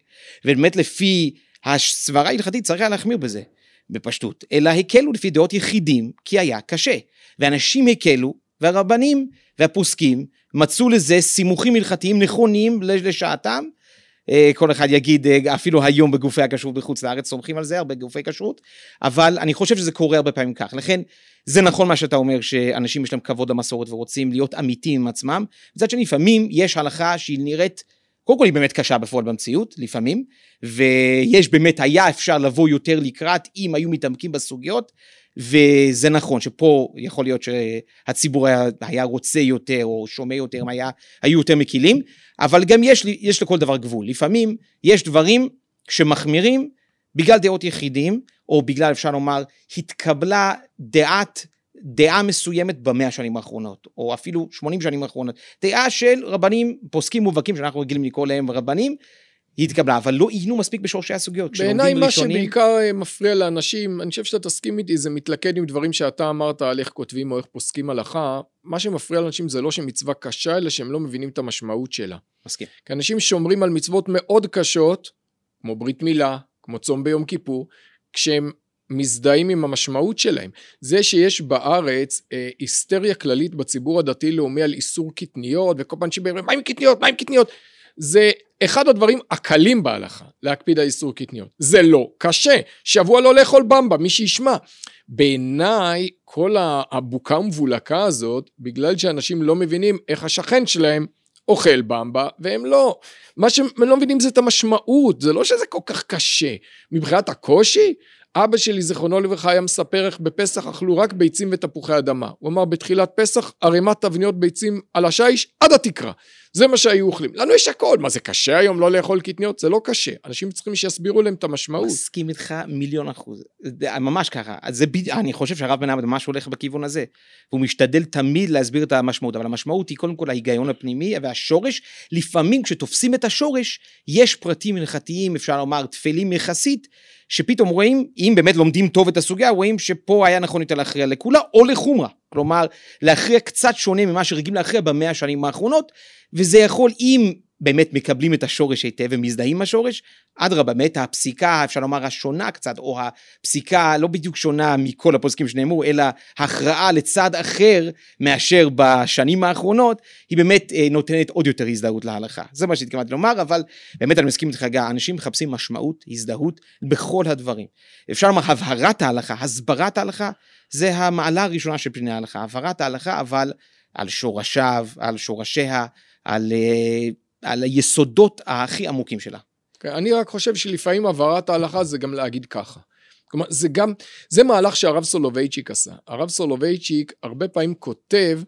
ובאמת לפי הסברה ההלכתית צריך היה להחמיר בזה, בפשטות, אלא הקלו לפי דעות יחידים, כי היה קשה, ואנשים הקלו, והרבנים והפוסקים מצאו לזה סימוכים הלכתיים נכונים לשעתם, כל אחד יגיד, אפילו היום בגופי הכשרות בחוץ לארץ, סומכים על זה, הרבה גופי כשרות, אבל אני חושב שזה קורה הרבה פעמים כך, לכן זה נכון מה שאתה אומר, שאנשים יש להם כבוד למסורת ורוצים להיות אמיתיים עם עצמם, בצד שלפעמים יש הלכה שהיא נראית, קודם כל היא באמת קשה בפועל במציאות, לפעמים, ויש באמת, היה אפשר לבוא יותר לקראת, אם היו מתעמקים בסוגיות, וזה נכון, שפה יכול להיות שהציבור היה רוצה יותר, או שומע יותר, היו יותר מקילים, אבל גם יש לכל דבר גבול, לפעמים יש דברים שמחמירים, בגלל דעות יחידים, או בגלל אפשר לומר, התקבלה דעה מסוימת במאה שנים האחרונות, או אפילו 80 שנים האחרונות, דעה של רבנים, פוסקים מובהקים, שאנחנו רגילים לקרוא להם רבנים, היא התקבלה, אבל לא עיינו מספיק בשורשי הסוגיות. בעיניי מה שבעיקר מפריע לאנשים, אני חושב שאתה תסכים איתי, זה מתלכד עם דברים שאתה אמרת על איך כותבים או איך פוסקים הלכה, מה שמפריע לאנשים זה לא שמצווה קשה, אלא שהם לא מבינים את המשמעות שלה. מסכים. כי אנשים שומרים על מצוות מאוד קשות, כמו ברית מילה, כמו צום ביום כיפור, כשהם מזדהים עם המשמעות שלהם. זה שיש בארץ היסטריה כללית בציבור הדתי-לאומי על איסור קטניות, וכל פעם שבאים, מה עם קטניות? מה עם קטניות? זה אחד הדברים הקלים בהלכה, להקפיד על איסור קטניות. זה לא קשה, שבוע לא לאכול במבה, מי שישמע. בעיניי, כל הבוקה המבולקה הזאת, בגלל שאנשים לא מבינים איך השכן שלהם אוכל במבה, והם לא. מה שהם לא מבינים זה את המשמעות, זה לא שזה כל כך קשה. מבחינת הקושי, אבא שלי זכרונו לברכה היה מספר איך בפסח אכלו רק ביצים ותפוחי אדמה. הוא אמר בתחילת פסח ערימת תבניות ביצים על השיש עד התקרה. זה מה שהיו אוכלים. לנו יש הכל. מה זה קשה היום לא לאכול קטניות? זה לא קשה. אנשים צריכים שיסבירו להם את המשמעות. מסכים איתך 1,000,000%. ממש ככה. אני חושב שהרב בן עמד ממש הולך בכיוון הזה. הוא משתדל תמיד להסביר את המשמעות. אבל המשמעות היא קודם כל ההיגיון הפנימי והשורש. לפעמים כשתופסים את השורש, יש פרטים הלכתיים, אפשר לומר, תפלים יחסית, שפתאום רואים, אם באמת לומדים טוב את הסוגיה, רואים שפה היה נכון יותר להכריע לכולה, או לחומרה, כלומר, להכריע קצת שונה ממה שרגילים להכריע במאה השנים האחרונות, וזה יכול, אם באמת מקבלים את השורש היטב ומזדהים מהשורש, אדרבה, באמת הפסיקה, אפשר לומר השונה קצת, או הפסיקה לא בדיוק שונה מכל הפוסקים שנאמרו, אלא הכרעה לצד אחר מאשר בשנים האחרונות, היא באמת נותנת עוד יותר הזדהות להלכה. זה מה שהתכוונתי לומר, אבל באמת אני מסכים איתך, אנשים מחפשים משמעות, הזדהות בכל הדברים. אפשר לומר, הבהרת ההלכה, הסברת ההלכה, זה המעלה הראשונה של פני ההלכה, הבהרת ההלכה, אבל על שורשיו, על שורשיה, על היסודות הכי עמוקים שלה. אני רק חושב שלפעמים הבהרת ההלכה זה גם להגיד ככה. כלומר, זה מהלך שהרב סולובייצ'יק עשה. הרב סולובייצ'יק הרבה פעמים כותב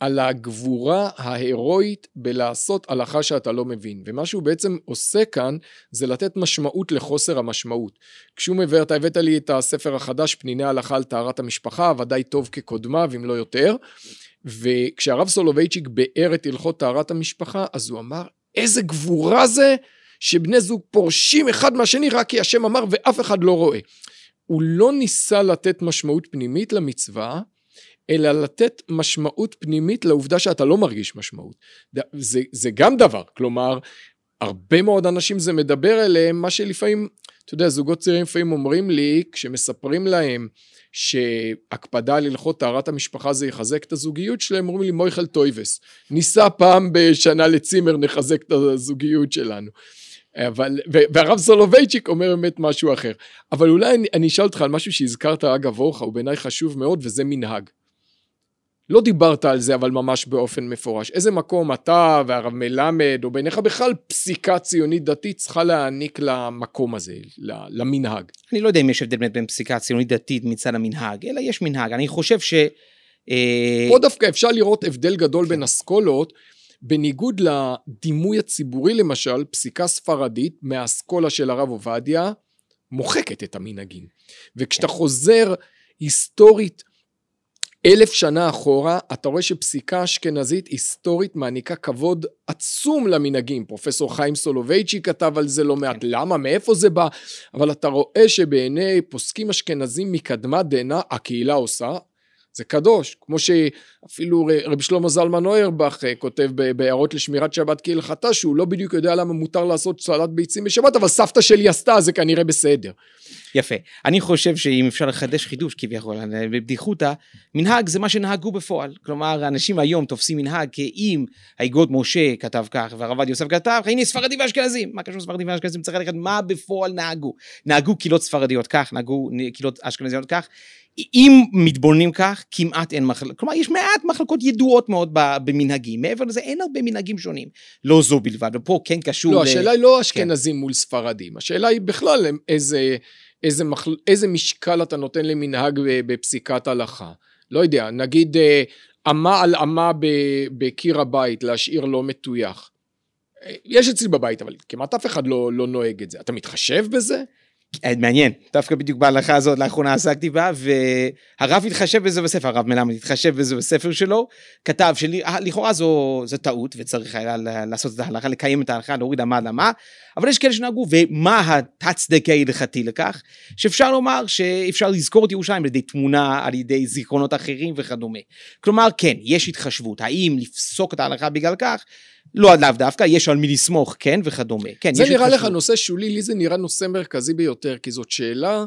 על הגבורה ההירואית בלעשות הלכה שאתה לא מבין. ומה שהוא בעצם עושה כאן, זה לתת משמעות לחוסר המשמעות. כשהוא מביא, אתה הבאת לי את הספר החדש, פניני הלכה על טהרת המשפחה, ודאי טוב כקודמה, ואם לא יותר. וכשהרב סולובייצ'יק באר את הלכות טהרת המשפחה, אז הוא אמר, איזה גבורה זה, שבני זוג פורשים אחד מהשני, רק כי השם אמר ואף אחד לא רואה. הוא לא ניסה לתת משמעות פנימית למצווה, אלא לתת משמעות פנימית לעובדה שאתה לא מרגיש משמעות. זה גם דבר, כלומר, הרבה מאוד אנשים זה מדבר אליהם, מה שלפעמים, אתה יודע, זוגות צעירים לפעמים אומרים לי, כשמספרים להם, שהקפדה ללכות טהרת המשפחה זה יחזק את הזוגיות שלהם, אומרים לי מויכל טויבס, ניסה פעם בשנה לצימר נחזק את הזוגיות שלנו. אבל, והרב סולובייצ'יק אומר באמת משהו אחר. אבל אולי אני אשאל אותך על משהו שהזכרת אגב אורחא, הוא בעיניי חשוב מאוד, וזה מנהג. לא דיברת על זה, אבל ממש באופן מפורש. איזה מקום אתה והרב מלמד, או בעיניך בכלל פסיקה ציונית דתית, צריכה להעניק למקום הזה, למנהג? אני לא יודע אם יש הבדל בין פסיקה ציונית דתית מצד המנהג, אלא יש מנהג. אני חושב ש... פה דווקא אפשר לראות הבדל גדול בין אסכולות, בניגוד לדימוי הציבורי למשל, פסיקה ספרדית מהאסכולה של הרב עובדיה, מוחקת את המנהגים. וכשאתה חוזר היסטורית, 1000 שנה אחורה, אתה רואה שפסיקה אשכנזית היסטורית מעניקה כבוד עצום למנהגים. פרופסור חיים סולובייצ'י כתב על זה לא מעט, למה, מאיפה זה בא? אבל אתה רואה שבעיני פוסקים אשכנזים מקדמת דנא, הקהילה עושה, זה קדוש. כמו שאפילו רבי שלמה זלמן אוירבך כותב בהערות לשמירת שבת כהלכתה, שהוא לא בדיוק יודע למה מותר לעשות סלט ביצים בשבת, אבל סבתא שלי עשתה, זה כנראה בסדר. יפה. אני חושב שאם אפשר לחדש חידוש כביכול, בבדיחותא, מנהג זה מה שנהגו בפועל. כלומר, אנשים היום תופסים מנהג, כי אם האיגוד משה כתב כך, והרב עובדיה יוסף כתב, הנה ספרדים ואשכנזים. מה קשור ספרדים ואשכנזים? צריך ללכת, מה בפועל נהגו? נהגו קהילות ספרדיות כך, נהגו קהילות אשכנזיות כך. אם מתבוננים כך, כמעט אין מחלקות, כלומר יש מעט מחלקות ידועות מאוד במנהגים, מעבר לזה אין הרבה מנהגים שונים, לא זו בלבד, ופה כן קשור... לא, השאלה היא לא אשכנזים מול ספרדים, השאלה היא בכלל איזה משקל אתה נותן למנהג בפסיקת הלכה, לא יודע, נגיד אמה על אמה בקיר הבית, להשאיר לא מטויח, יש אצלי בבית, אבל כמעט אף אחד לא נוהג את זה, אתה מתחשב בזה? מעניין, דווקא בדיוק בהלכה הזאת לאחרונה עסקתי בה, והרב התחשב בזה בספר, הרב מלמד התחשב בזה בספר שלו, כתב שלכאורה זו טעות וצריך היה לעשות את ההלכה, לקיים את ההלכה, להוריד אמה למה, אבל יש כאלה שנהגו, ומה הצדקה ההלכתי לכך, שאפשר לומר שאפשר לזכור את ירושלים על ידי תמונה, על ידי זיכרונות אחרים וכדומה, כלומר כן, יש התחשבות, האם לפסוק את ההלכה בגלל כך, לא עד לאו דווקא, יש על מי לסמוך, כן, וכדומה. כן, זה נראה לך נושא שולי, לי זה נראה נושא מרכזי ביותר, כי זאת שאלה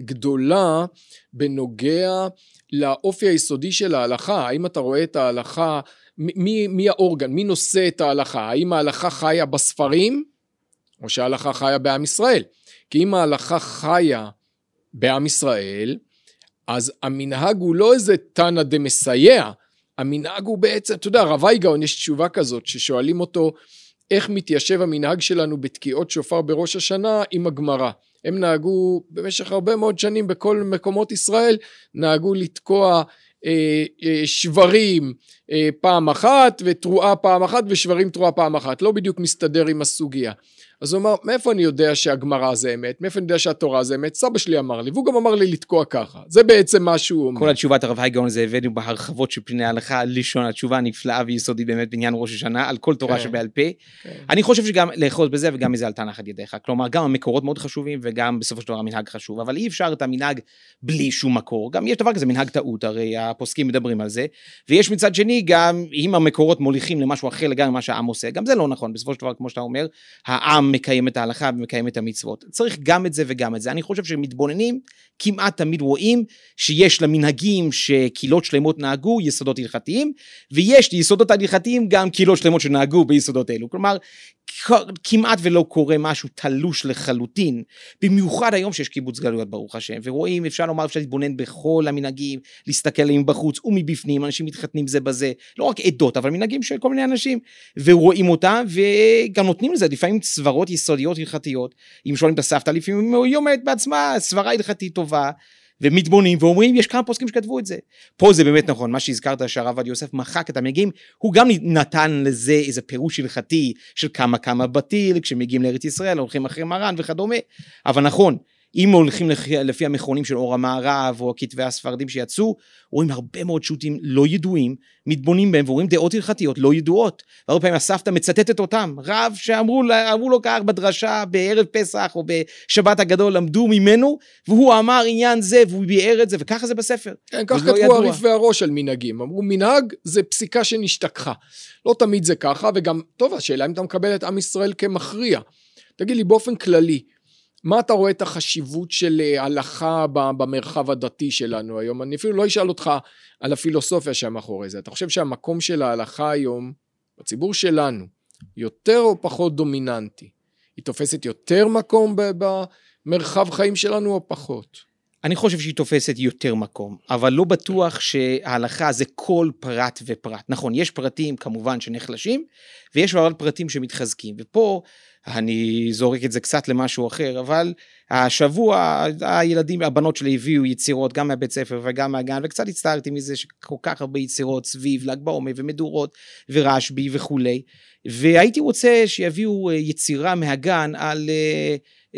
גדולה בנוגע לאופי היסודי של ההלכה, האם אתה רואה את ההלכה, מי האורגן, מי נושא את ההלכה, האם ההלכה חיה בספרים, או שההלכה חיה בעם ישראל, כי אם ההלכה חיה בעם ישראל, אז המנהג הוא לא איזה תנא דמסייע, המנהג הוא בעצם, אתה יודע, הרב איגהון יש תשובה כזאת, ששואלים אותו, איך מתיישב המנהג שלנו בתקיעות שופר בראש השנה עם הגמרא. הם נהגו במשך הרבה מאוד שנים בכל מקומות ישראל, נהגו לתקוע שברים פעם אחת, ותרועה פעם אחת, ושברים תרועה פעם אחת. לא בדיוק מסתדר עם הסוגיה. אז הוא אמר, מאיפה אני יודע שהגמרא זה אמת? מאיפה אני יודע שהתורה זה אמת? סבא שלי אמר לי, והוא גם אמר לי לתקוע ככה. זה בעצם מה שהוא אומר. כל התשובת הרב היי גאון הזה הבאנו בהרחבות של פני ההלכה לשון, התשובה הנפלאה ויסודית באמת בעניין ראש השנה, על כל תורה שבעל פה. אני חושב שגם לאחוז בזה וגם מזה על תנ"ך ידיך. כלומר, גם המקורות מאוד חשובים וגם בסופו של דבר המנהג חשוב, אבל אי אפשר את המנהג בלי שום מקור. גם יש דבר כזה, מנהג טעות, הרי הפוסקים מדברים על זה. ויש מצד שני, גם אם המקורות מוליכים למשהו אחר לגמרי ממה שהעם עושה, גם זה לא נכון. בסופו של דבר, כמו שאתה אומר, העם מקיים את ההלכה ומקיים את המצוות. צריך גם את זה וגם את זה. אני חושב שמתבוננים, כמעט תמיד רואים שיש למנהגים שקהילות שלמות נהגו יסודות הלכתיים, ויש ליסודות ההלכתיים גם קהילות שלמות שנהגו ביסודות אלו. כלומר, כמעט ולא קורה משהו תלוש לחלוטין, במיוחד היום שיש קיבוץ גלויות ברוך השם, ורואים, אפשר לומר, אפשר להתבונן בכל המנהגים, להסתכל עליהם בחוץ ומבפנים, אנשים מתחתנים זה בזה, לא רק עדות, אבל מנהגים של כל מיני אנשים, ורואים אותם, וגם נותנים לזה, לפעמים סברות יסודיות הלכתיות, אם שואלים את הסבתא, לפעמים היא אומרת בעצמה, סברה הלכתית טובה, ומתבונים ואומרים, יש כמה פוסקים שכתבו את זה. פה זה באמת נכון, מה שהזכרת שהרב עובדיה יוסף מחק את המנהגים, הוא גם נתן לזה איזה פירוש הלכתי של כמה בתיל, כשמגיעים לארץ ישראל, הולכים אחרי מרן וכדומה, אבל נכון, אם הולכים לפי המכונים של אור המערב, או הכתבי הספרדים שיצאו, רואים הרבה מאוד שו"תים לא ידועים, מתבונים בהם, ורואים דעות הלכתיות לא ידועות, והרבה פעמים הסבתא מצטטת אותם, רב שאמרו לו כך בדרשה, בערב פסח, או בשבת הגדול, למדו ממנו, והוא אמר עניין זה, והוא ביאר את זה, וככה זה בספר. כן, כך כתבו הרי"ף והרא"ש על מנהגים, אמרו מנהג זה פסיקה שנשתכחה, לא תמיד זה ככה, וגם, טוב, השאלה אם אתה מקבל את עם ישראל כמכריע, תגיד לי באופן כללי, מה אתה רואה את החשיבות של הלכה במרחב הדתי שלנו היום? אני אפילו לא אשאל אותך על הפילוסופיה שמאחורי זה. אתה חושב שהמקום של ההלכה היום, בציבור שלנו, יותר או פחות דומיננטי? היא תופסת יותר מקום במרחב חיים שלנו או פחות? אני חושב שהיא תופסת יותר מקום, אבל לא בטוח שההלכה זה כל פרט ופרט. נכון, יש פרטים כמובן שנחלשים, ויש אבל פרטים שמתחזקים, ופה אני זורק את זה קצת למשהו אחר, אבל השבוע הילדים, הבנות שלי הביאו יצירות גם מהבית ספר וגם מהגן, וקצת הצטערתי מזה שכל כך הרבה יצירות סביב ל"ג בעומר ומדורות ורשב"י וכולי, והייתי רוצה שיביאו יצירה מהגן על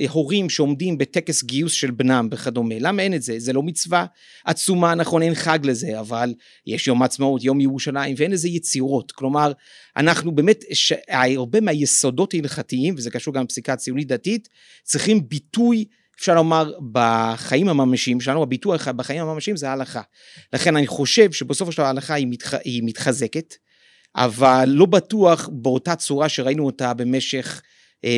הורים שעומדים בטקס גיוס של בנם וכדומה. למה אין את זה? זה לא מצווה עצומה, נכון, אין חג לזה, אבל יש יום עצמאות, יום ירושלים, ואין לזה יצירות. כלומר, אנחנו באמת, הרבה מהיסודות ההלכתיים, וזה קשור גם לפסיקה ציונית דתית, צריכים ביטוי, אפשר לומר, בחיים הממשיים שלנו, הביטוי בחיים הממשיים זה ההלכה. לכן אני חושב שבסופו של ההלכה היא מתחזקת, אבל לא בטוח באותה צורה שראינו אותה במשך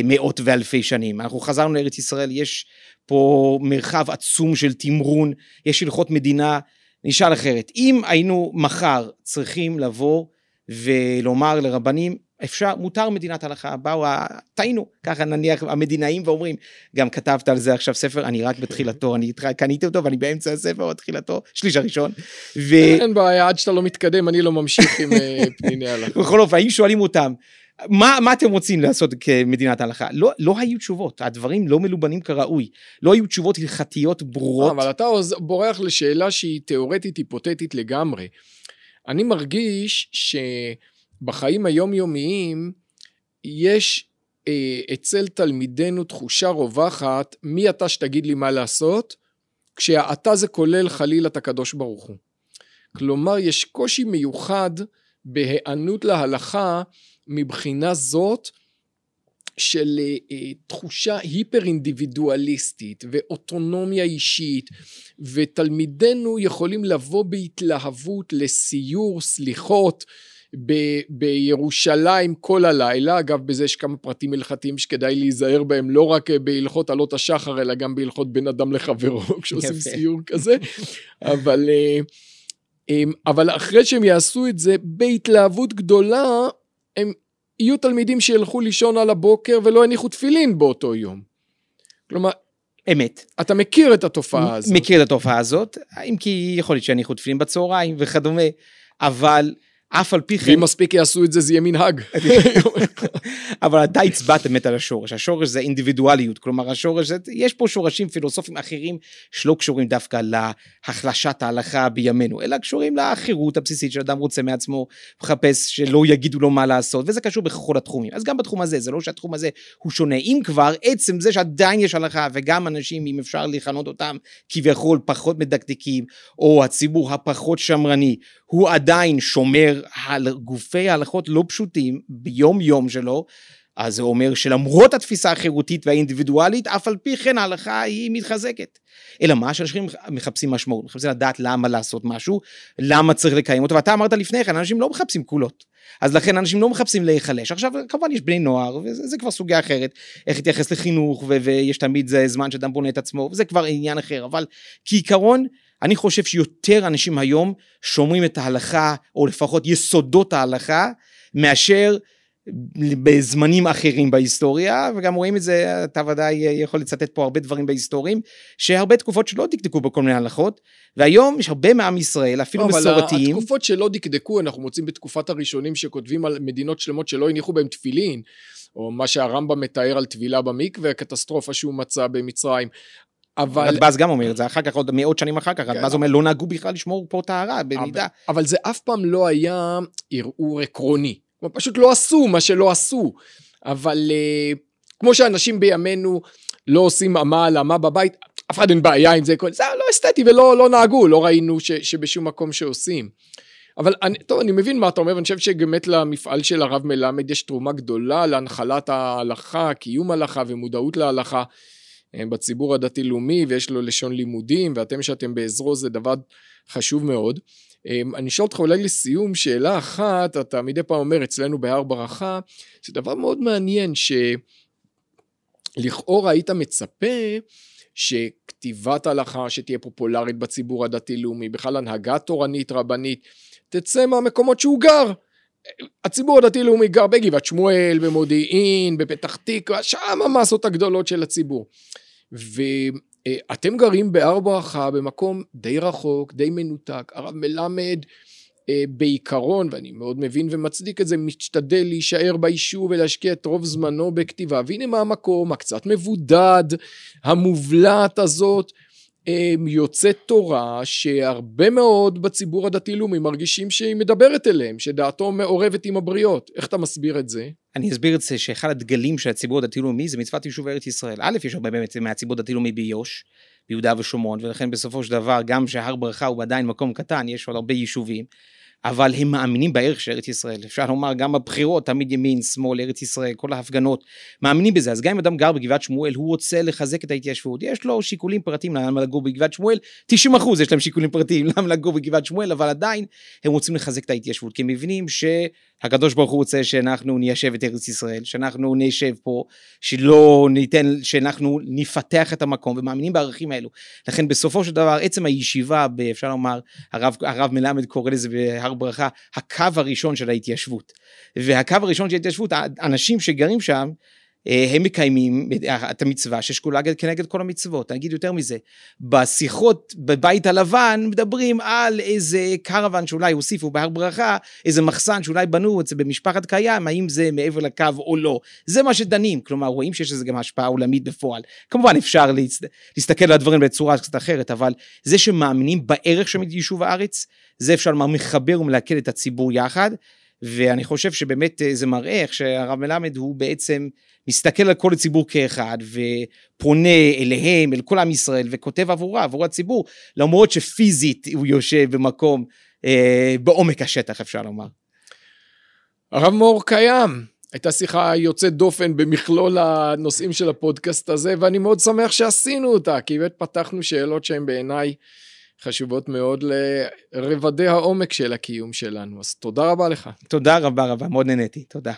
מאות ואלפי שנים. אנחנו חזרנו לארץ ישראל, יש פה מרחב עצום של תמרון, יש הלכות מדינה, נשאל אחרת, אם היינו מחר צריכים לבוא ולומר לרבנים, אפשר, מותר מדינת הלכה, באו, טעינו, ככה נניח המדינאים ואומרים, גם כתבת על זה עכשיו ספר, אני רק בתחילתו, אני קניתי אותו ואני באמצע הספר או בתחילתו, שליש הראשון. אין בעיה, עד שאתה לא מתקדם, אני לא ממשיך עם פניני הלכה. בכל אופן, אם שואלים אותם, מה אתם רוצים לעשות כמדינת הלכה? לא היו תשובות, הדברים לא מלובנים כראוי, לא היו תשובות הלכתיות ברורות. אבל אתה בורח לשאלה שהיא תיאורטית, היפותטית לגמרי. אני מרגיש שבחיים היומיומיים יש אצל תלמידינו תחושה רווחת, מי אתה שתגיד לי מה לעשות, כשהאתה זה כולל חלילה את הקדוש ברוך הוא. כלומר, יש קושי מיוחד בהיענות להלכה, מבחינה זאת של תחושה היפר אינדיבידואליסטית ואוטונומיה אישית, ותלמידינו יכולים לבוא בהתלהבות לסיור סליחות בירושלים כל הלילה. אגב, בזה יש כמה פרטים הלכתיים שכדאי להיזהר בהם, לא רק בהלכות עלות השחר אלא גם בהלכות בין אדם לחברו כשעושים סיור כזה, אבל אחרי שהם יעשו את זה בהתלהבות גדולה, הם יהיו תלמידים שילכו לישון על הבוקר ולא הניחו תפילין באותו יום. כלומר, אמת. אתה מכיר את התופעה הזאת. מכיר את התופעה הזאת, אם כי יכול להיות שהניחו תפילין בצהריים וכדומה, אבל אף על פי כן. ואם מספיק יעשו את זה, זה יהיה מנהג. אבל עדיין הצבעתם את על השורש. השורש זה אינדיבידואליות. כלומר, השורש זה, יש פה שורשים פילוסופיים אחרים, שלא קשורים דווקא להחלשת ההלכה בימינו, אלא קשורים לחירות הבסיסית, שאדם רוצה מעצמו, מחפש שלא יגידו לו מה לעשות, וזה קשור בכל התחומים. אז גם בתחום הזה, זה לא שהתחום הזה הוא שונה. אם כבר, עצם זה שעדיין יש הלכה, וגם אנשים, אם אפשר לכנות אותם, כביכול פחות מדקדקים, או הציבור הפחות שמרני, הוא עדיין שומר על גופי ההלכות לא פשוטים ביום יום שלו, אז זה אומר שלמרות התפיסה החירותית והאינדיבידואלית, אף על פי כן ההלכה היא מתחזקת. אלא מה שאנשים מחפשים משמעות, מחפשים לדעת למה לעשות משהו, למה צריך לקיים אותו, ואתה אמרת לפני כן, אנשים לא מחפשים קולות, אז לכן אנשים לא מחפשים להיחלש. עכשיו כמובן יש בני נוער, וזה כבר סוגיה אחרת, איך להתייחס לחינוך, ויש תמיד זה זמן שאדם בונה את עצמו, וזה כבר עניין אחר, אבל כעיקרון, אני חושב שיותר אנשים היום שומרים את ההלכה, או לפחות יסודות ההלכה, מאשר בזמנים אחרים בהיסטוריה, וגם רואים את זה, אתה ודאי יכול לצטט פה הרבה דברים בהיסטוריים, שהרבה תקופות שלא דקדקו בכל מיני הלכות, והיום יש הרבה מעם ישראל, אפילו מסורתיים. אבל התקופות שלא דקדקו, אנחנו מוצאים בתקופת הראשונים שכותבים על מדינות שלמות שלא הניחו בהם תפילין, או מה שהרמב"ם מתאר על תפילה במקווה, הקטסטרופה שהוא מצא במצרים. רדב"ז גם אומר את זה, אחר כך, עוד מאות שנים אחר כך, רדב"ז אומר, לא נהגו בכלל לשמור פה טהרה, במידה. אבל זה אף פעם לא היה ערעור עקרוני, פשוט לא עשו מה שלא עשו, אבל כמו שאנשים בימינו לא עושים אמה על אמה בבית, אף אחד אין בעיה עם זה, זה לא אסתטי ולא נהגו, לא ראינו שבשום מקום שעושים. אבל טוב, אני מבין מה אתה אומר, ואני חושב שגמת למפעל של הרב מלמד יש תרומה גדולה להנחלת ההלכה, קיום הלכה ומודעות להלכה, בציבור הדתי-לאומי, ויש לו לשון לימודים, ואתם שאתם בעזרו, זה דבר חשוב מאוד. אני אשאל אותך אולי לסיום שאלה אחת, אתה מדי פעם אומר אצלנו בהר ברכה, זה דבר מאוד מעניין, שלכאורה היית מצפה, שכתיבת הלכה שתהיה פופולרית בציבור הדתי-לאומי, בכלל הנהגה תורנית רבנית, תצא מהמקומות שהוא גר, הציבור הדתי-לאומי גר בגבעת שמואל, במודיעין, בפתח תקווה, שם המסות הגדולות של הציבור. ואתם גרים בהר ברכה, במקום די רחוק, די מנותק, הרב מלמד בעיקרון, ואני מאוד מבין ומצדיק את זה, משתדל להישאר ביישוב ולהשקיע את רוב זמנו בכתיבה, והנה מה המקום, הקצת מבודד, המובלעת הזאת, יוצא תורה שהרבה מאוד בציבור הדתי-לאומי מרגישים שהיא מדברת אליהם, שדעתו מעורבת עם הבריות. איך אתה מסביר את זה? אני אסביר את זה שאחד הדגלים של הציבור הדתי-לאומי זה מצוות יישוב ארץ ישראל. א', יש הרבה באמת מהציבור הדתי-לאומי ביוש, ביהודה ושומרון, ולכן בסופו של דבר גם שהר ברכה הוא עדיין מקום קטן, יש עוד הרבה יישובים, אבל הם מאמינים בערך של ארץ ישראל. אפשר לומר, גם בבחירות, תמיד ימין, שמאל, ארץ ישראל, כל ההפגנות, מאמינים בזה. אז גם אם אדם גר בגבעת שמואל, הוא רוצה לחזק את ההתיישבות. יש לו שיקולים פרטיים, למה לגור בגבעת שמואל? 90% יש להם שיקולים פרטיים, למה לגור בגבעת שמואל? אבל עדיין הם רוצים לחזק את ההתיישבות, כי הם מבינים שהקדוש ברוך הוא רוצה שאנחנו ניישב את ארץ ישראל, שאנחנו ניישב פה, שלא ניתן, שאנחנו נפתח את המקום, ומאמינים בערכים האלו. לכן בסופו של דבר, עצם הישיבה, אפשר לומר, הרב מלמד קורא לזה בהר ברכה, הקו הראשון של ההתיישבות, והקו הראשון של ההתיישבות, האנשים שגרים שם, הם מקיימים את המצווה ששקולה כנגד כל המצוות. אני אגיד יותר מזה, בשיחות בבית הלבן מדברים על איזה קרוון שאולי הוסיפו בהר ברכה, איזה מחסן שאולי בנו את זה במשפחת קיים, האם זה מעבר לקו או לא, זה מה שדנים. כלומר רואים שיש לזה גם השפעה עולמית בפועל. כמובן אפשר להסתכל על הדברים בצורה קצת אחרת, אבל זה שמאמינים בערך של יישוב הארץ, זה אפשר לומר מחבר ומלכד את הציבור יחד, ואני חושב שבאמת זה מראה איך שהרב מלמד הוא בעצם מסתכל על כל הציבור כאחד, ופונה אליהם, אל כל עם ישראל, וכותב עבור הציבור, למרות שפיזית הוא יושב במקום, בעומק השטח אפשר לומר. הרב מאור קיים, הייתה שיחה יוצאת דופן במכלול הנושאים של הפודקאסט הזה, ואני מאוד שמח שעשינו אותה, כי באמת פתחנו שאלות שהן בעיניי חשובות מאוד לרבדי העומק של הקיום שלנו, אז תודה רבה לך. תודה רבה, מאוד נהניתי, תודה.